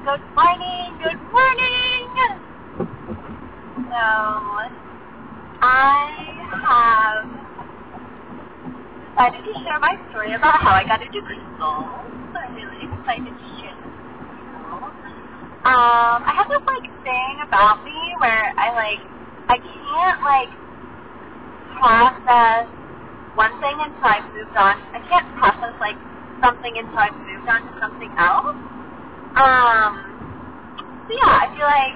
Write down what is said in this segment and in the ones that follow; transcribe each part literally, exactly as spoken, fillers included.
Good morning, good morning! So, I have decided to share my story about how I got into crystals. I'm really excited to share this with you. Um, I have this, like, thing about me where I, like, I can't, like, process one thing until I've moved on. I can't process, like, something until I've moved on to something else. Um, so yeah, I feel like,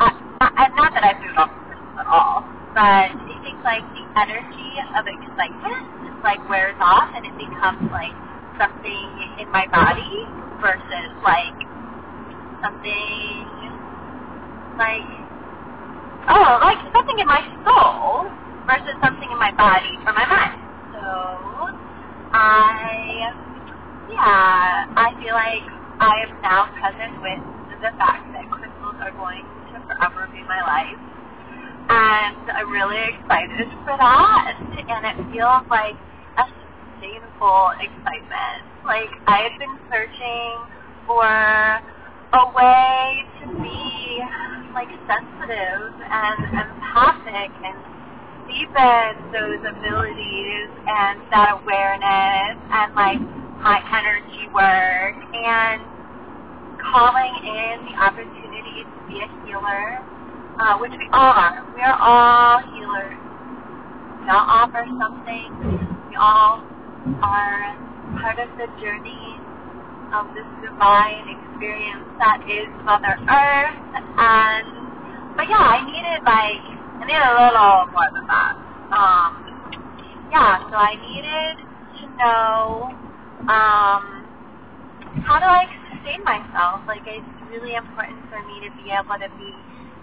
I, not that I've moved on from crystals at all, but I think like the energy of excitement just like wears off and it becomes like something in my body versus like something like, oh, like something in my soul versus something in my body or my mind. So I, yeah, I feel like I am now present with the fact that crystals are going to forever be my life, and I'm really excited for that, and it feels like a sustainable excitement. Like, I have been searching for a way to be, like, sensitive and empathic and deepen those abilities and that awareness and, like, my energy work and calling in the opportunity to be a healer, uh, which we all are. We are all healers. We all offer something. We all are part of the journey of this divine experience that is Mother Earth. And but yeah, I needed like I needed a little more than that. Um, yeah, so I needed to know. Um, how do I sustain myself? Like, it's really important for me to be able to be,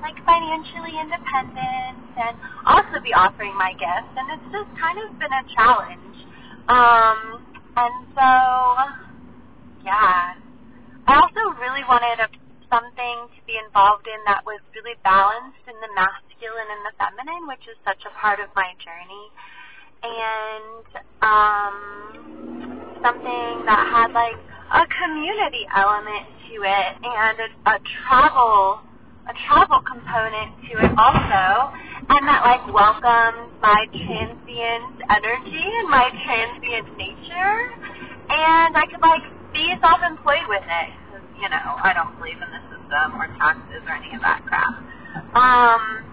like, financially independent and also be offering my gifts. And it's just kind of been a challenge. Um, and so, yeah. I also really wanted a, something to be involved in that was really balanced in the masculine and the feminine, which is such a part of my journey. And, um... something that had like a community element to it and a, a travel, a travel component to it also, and that like welcomed my transient energy and my transient nature, and I could like be self-employed with it. Cause, you know, I don't believe in the system or taxes or any of that crap. Um,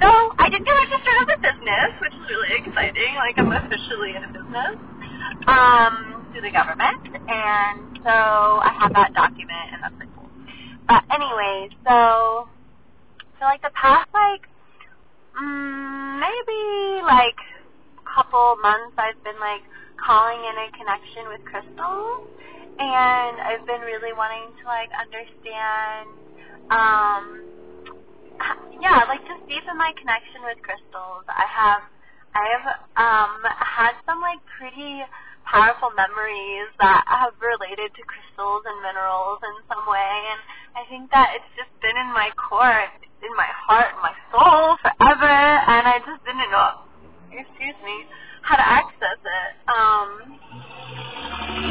so I did get registered as a business, which is really exciting. Like I'm officially in a business. Um. To the government, and so I have that document, and that's pretty cool. But anyway, so, so like the past, like, maybe, like, couple months, I've been, like, calling in a connection with crystals, and I've been really wanting to, like, understand, um, yeah, like, just deepen my connection with crystals. I have, I have, um, had some, like, pretty powerful memories that have related to crystals and minerals in some way, and I think that it's just been in my core, in my heart, in my soul forever, and I just didn't know, excuse me, how to access it. Um,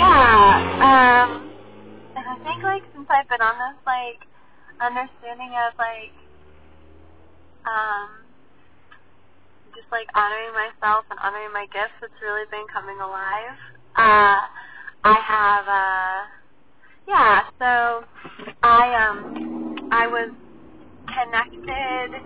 yeah, um, and I think, like, since I've been on this, like, understanding of, like, um, just like honoring myself and honoring my gifts, it's really been coming alive. Uh, I have, uh, yeah. So I um I was connected.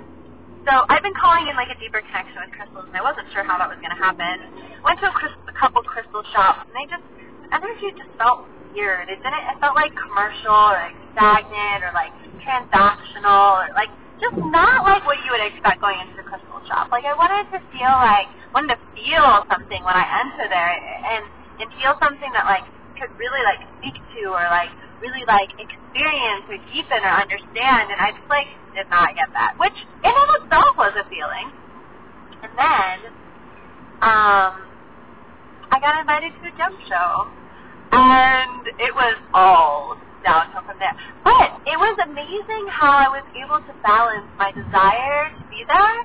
So I've been calling in like a deeper connection with crystals, and I wasn't sure how that was going to happen. Went to a, crystal, a couple crystal shops, and they just the energy just felt weird. It didn't. It felt like commercial, or like stagnant, or like transactional, or like. Just not like what you would expect going into the crystal shop. Like I wanted to feel like, wanted to feel something when I enter there, and and feel something that like could really like speak to or like really like experience or deepen or understand. And I just like did not get that, which in and of itself was a feeling. And then, um, I got invited to a jump show, and it was all downhill from there. But it was amazing how I was able to balance my desire to be there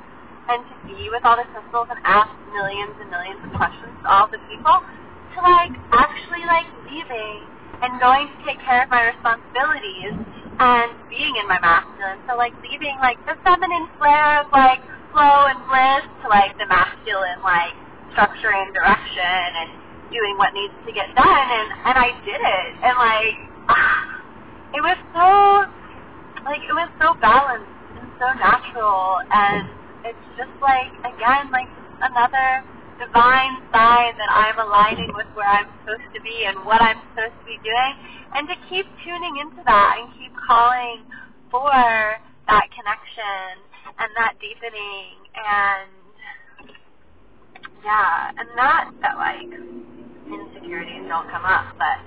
and to be with all the crystals and ask millions and millions of questions to all the people to like actually like leaving and going to take care of my responsibilities and being in my masculine. So, like, leaving, like, the feminine flair of, like, flow and bliss to, like, the masculine, like, structure and direction and doing what needs to get done. And, and I did it. And, like, it was so, like, it was so balanced and so natural. And it's just, like, again, like, another divine sign that I'm aligning with where I'm supposed to be and what I'm supposed to be doing, and to keep tuning into that and keep calling for that connection and that deepening, and yeah, and not that like insecurities don't come up, but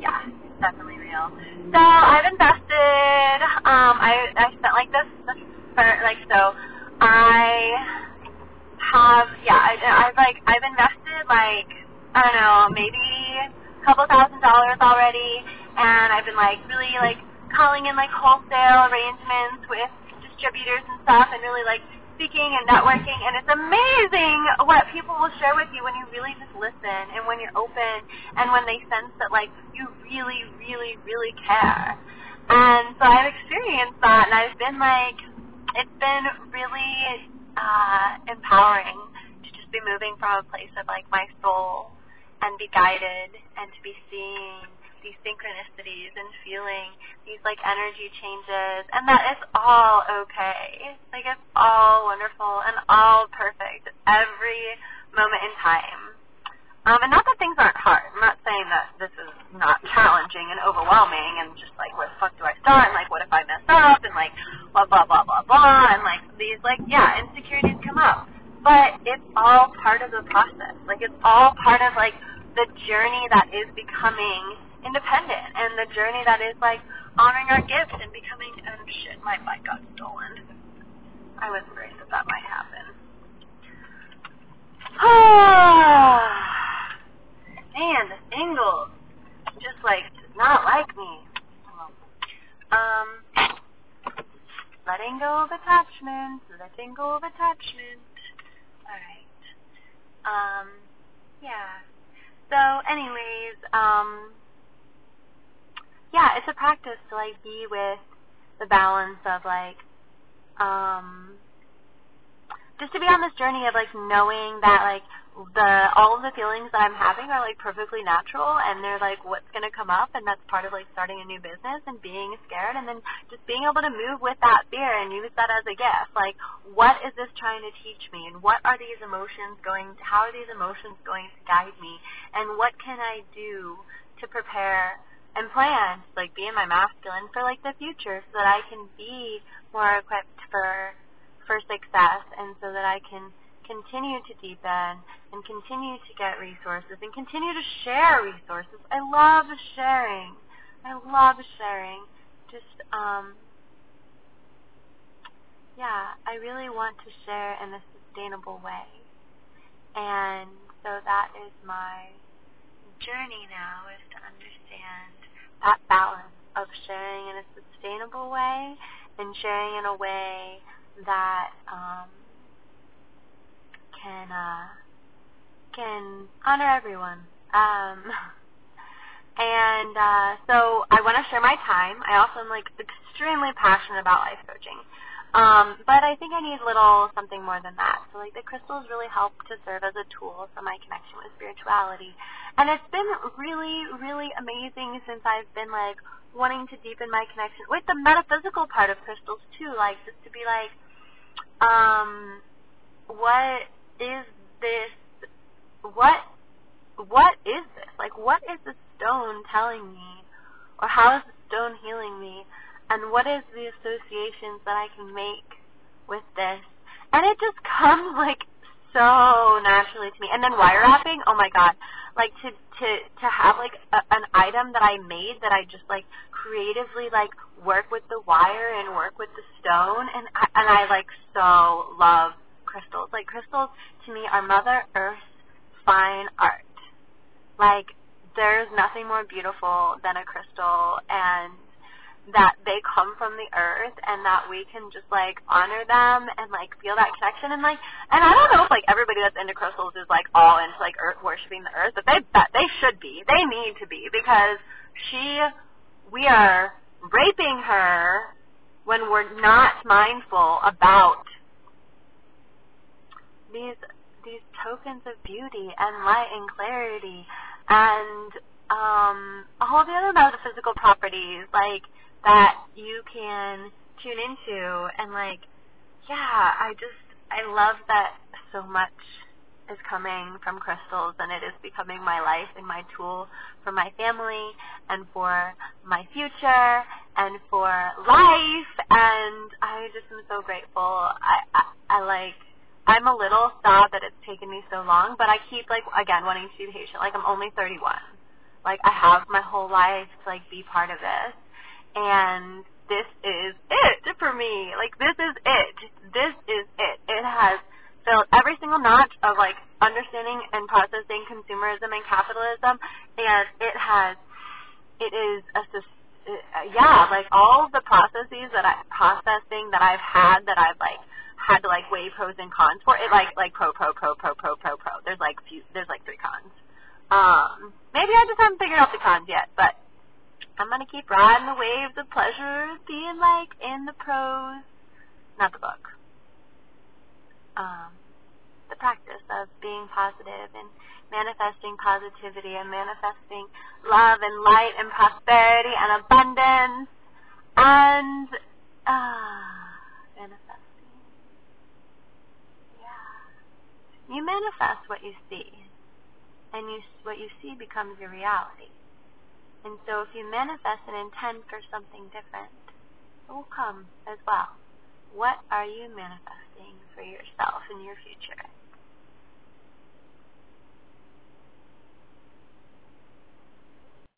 yeah, it's definitely real. So I've invested. Um, I I spent like this, this for, like so I. Have yeah, I, I've like I've invested like I don't know maybe a couple thousand dollars already, and I've been like really like calling in like wholesale arrangements with distributors and stuff, and really like speaking and networking. And it's amazing what people will share with you when you really just listen and when you're open and when they sense that like you really, really, really care. And so I've experienced that, and I've been like it's been really. Uh, empowering to just be moving from a place of like my soul and be guided and to be seeing these synchronicities and feeling these like energy changes, and that it's all okay. Like it's all wonderful and all perfect every moment in time. Um, and not that things aren't hard. I'm not saying that this is not challenging and overwhelming and just like, where the fuck do I start? And like, what if I mess up? And like, blah, blah, blah, blah, blah. And like, these like, yeah, insecurities come up. But it's all part of the process. Like, it's all part of like the journey that is becoming independent and the journey that is like honoring our gift and becoming, oh shit, my bike got stolen. I wasn't worried that that might happen. Oh. Man, the singles just like does not like me. Um, letting go of attachment, letting go of attachment. All right. Um, yeah. So, anyways, um, yeah, it's a practice to like be with the balance of like, um, just to be on this journey of like knowing that like. The all of the feelings that I'm having are like perfectly natural, and they're like what's going to come up, and that's part of like starting a new business and being scared, and then just being able to move with that fear and use that as a gift. Like, what is this trying to teach me, and what are these emotions going? To, how are these emotions going to guide me, and what can I do to prepare and plan, like be in my masculine for like the future, so that I can be more equipped for for success, and so that I can. Continue to deepen and continue to get resources and continue to share resources. I love sharing. I love sharing. Just, um, yeah, I really want to share in a sustainable way. And so that is my journey now, is to understand that balance of sharing in a sustainable way and sharing in a way that, um, can uh, can honor everyone. Um, and uh, so I want to share my time. I also am like extremely passionate about life coaching. Um, but I think I need a little something more than that. So like the crystals really help to serve as a tool for my connection with spirituality. And it's been really, really amazing since I've been like wanting to deepen my connection with the metaphysical part of crystals too. Like just to be like, um, what... Is this what? What is this? Like, what is the stone telling me, or how is the stone healing me? And what is the associations that I can make with this? And it just comes like so naturally to me. And then wire wrapping, oh my god! Like to to to have like a, an item that I made that I just like creatively like work with the wire and work with the stone, and I, and I like so love. Crystals. Like, crystals, to me, are Mother Earth's fine art. Like, there's nothing more beautiful than a crystal, and that they come from the earth, and that we can just, like, honor them and, like, feel that connection. And, like, and I don't know if, like, everybody that's into crystals is, like, all into, like, earth worshiping the earth, but they bet they should be. They need to be, because she, we are raping her when we're not mindful about these these tokens of beauty and light and clarity and um, all the other metaphysical properties like that you can tune into. And like, yeah, I just, I love that so much is coming from crystals, and it is becoming my life and my tool for my family and for my future and for life. And I just am so grateful. I, I, I like, I'm a little sad that it's taken me so long, but I keep like, again, wanting to be patient. Like, I'm only thirty-one. Like, I have my whole life to like be part of this. And this is it for me. Like, this is it. This is it. It has filled every single notch of, like, understanding and processing consumerism and capitalism. And it has, it is, a, yeah, like, all the processes that I, processing that I've had that I've, like, had to, like, weigh pros and cons for. It, like, like pro, pro, pro, pro, pro, pro, pro. There's, like, few, there's, like, three cons. Um, maybe I just haven't figured out the cons yet, but I'm going to keep riding the waves of pleasure, being, like, in the pros, not the book, um, the practice of being positive and manifesting positivity and manifesting love and light and prosperity and abundance and uh, manifesting. Yeah. You manifest what you see, and you, what you see becomes your reality. And so if you manifest an intent for something different, it will come as well. What are you manifesting for yourself in your future?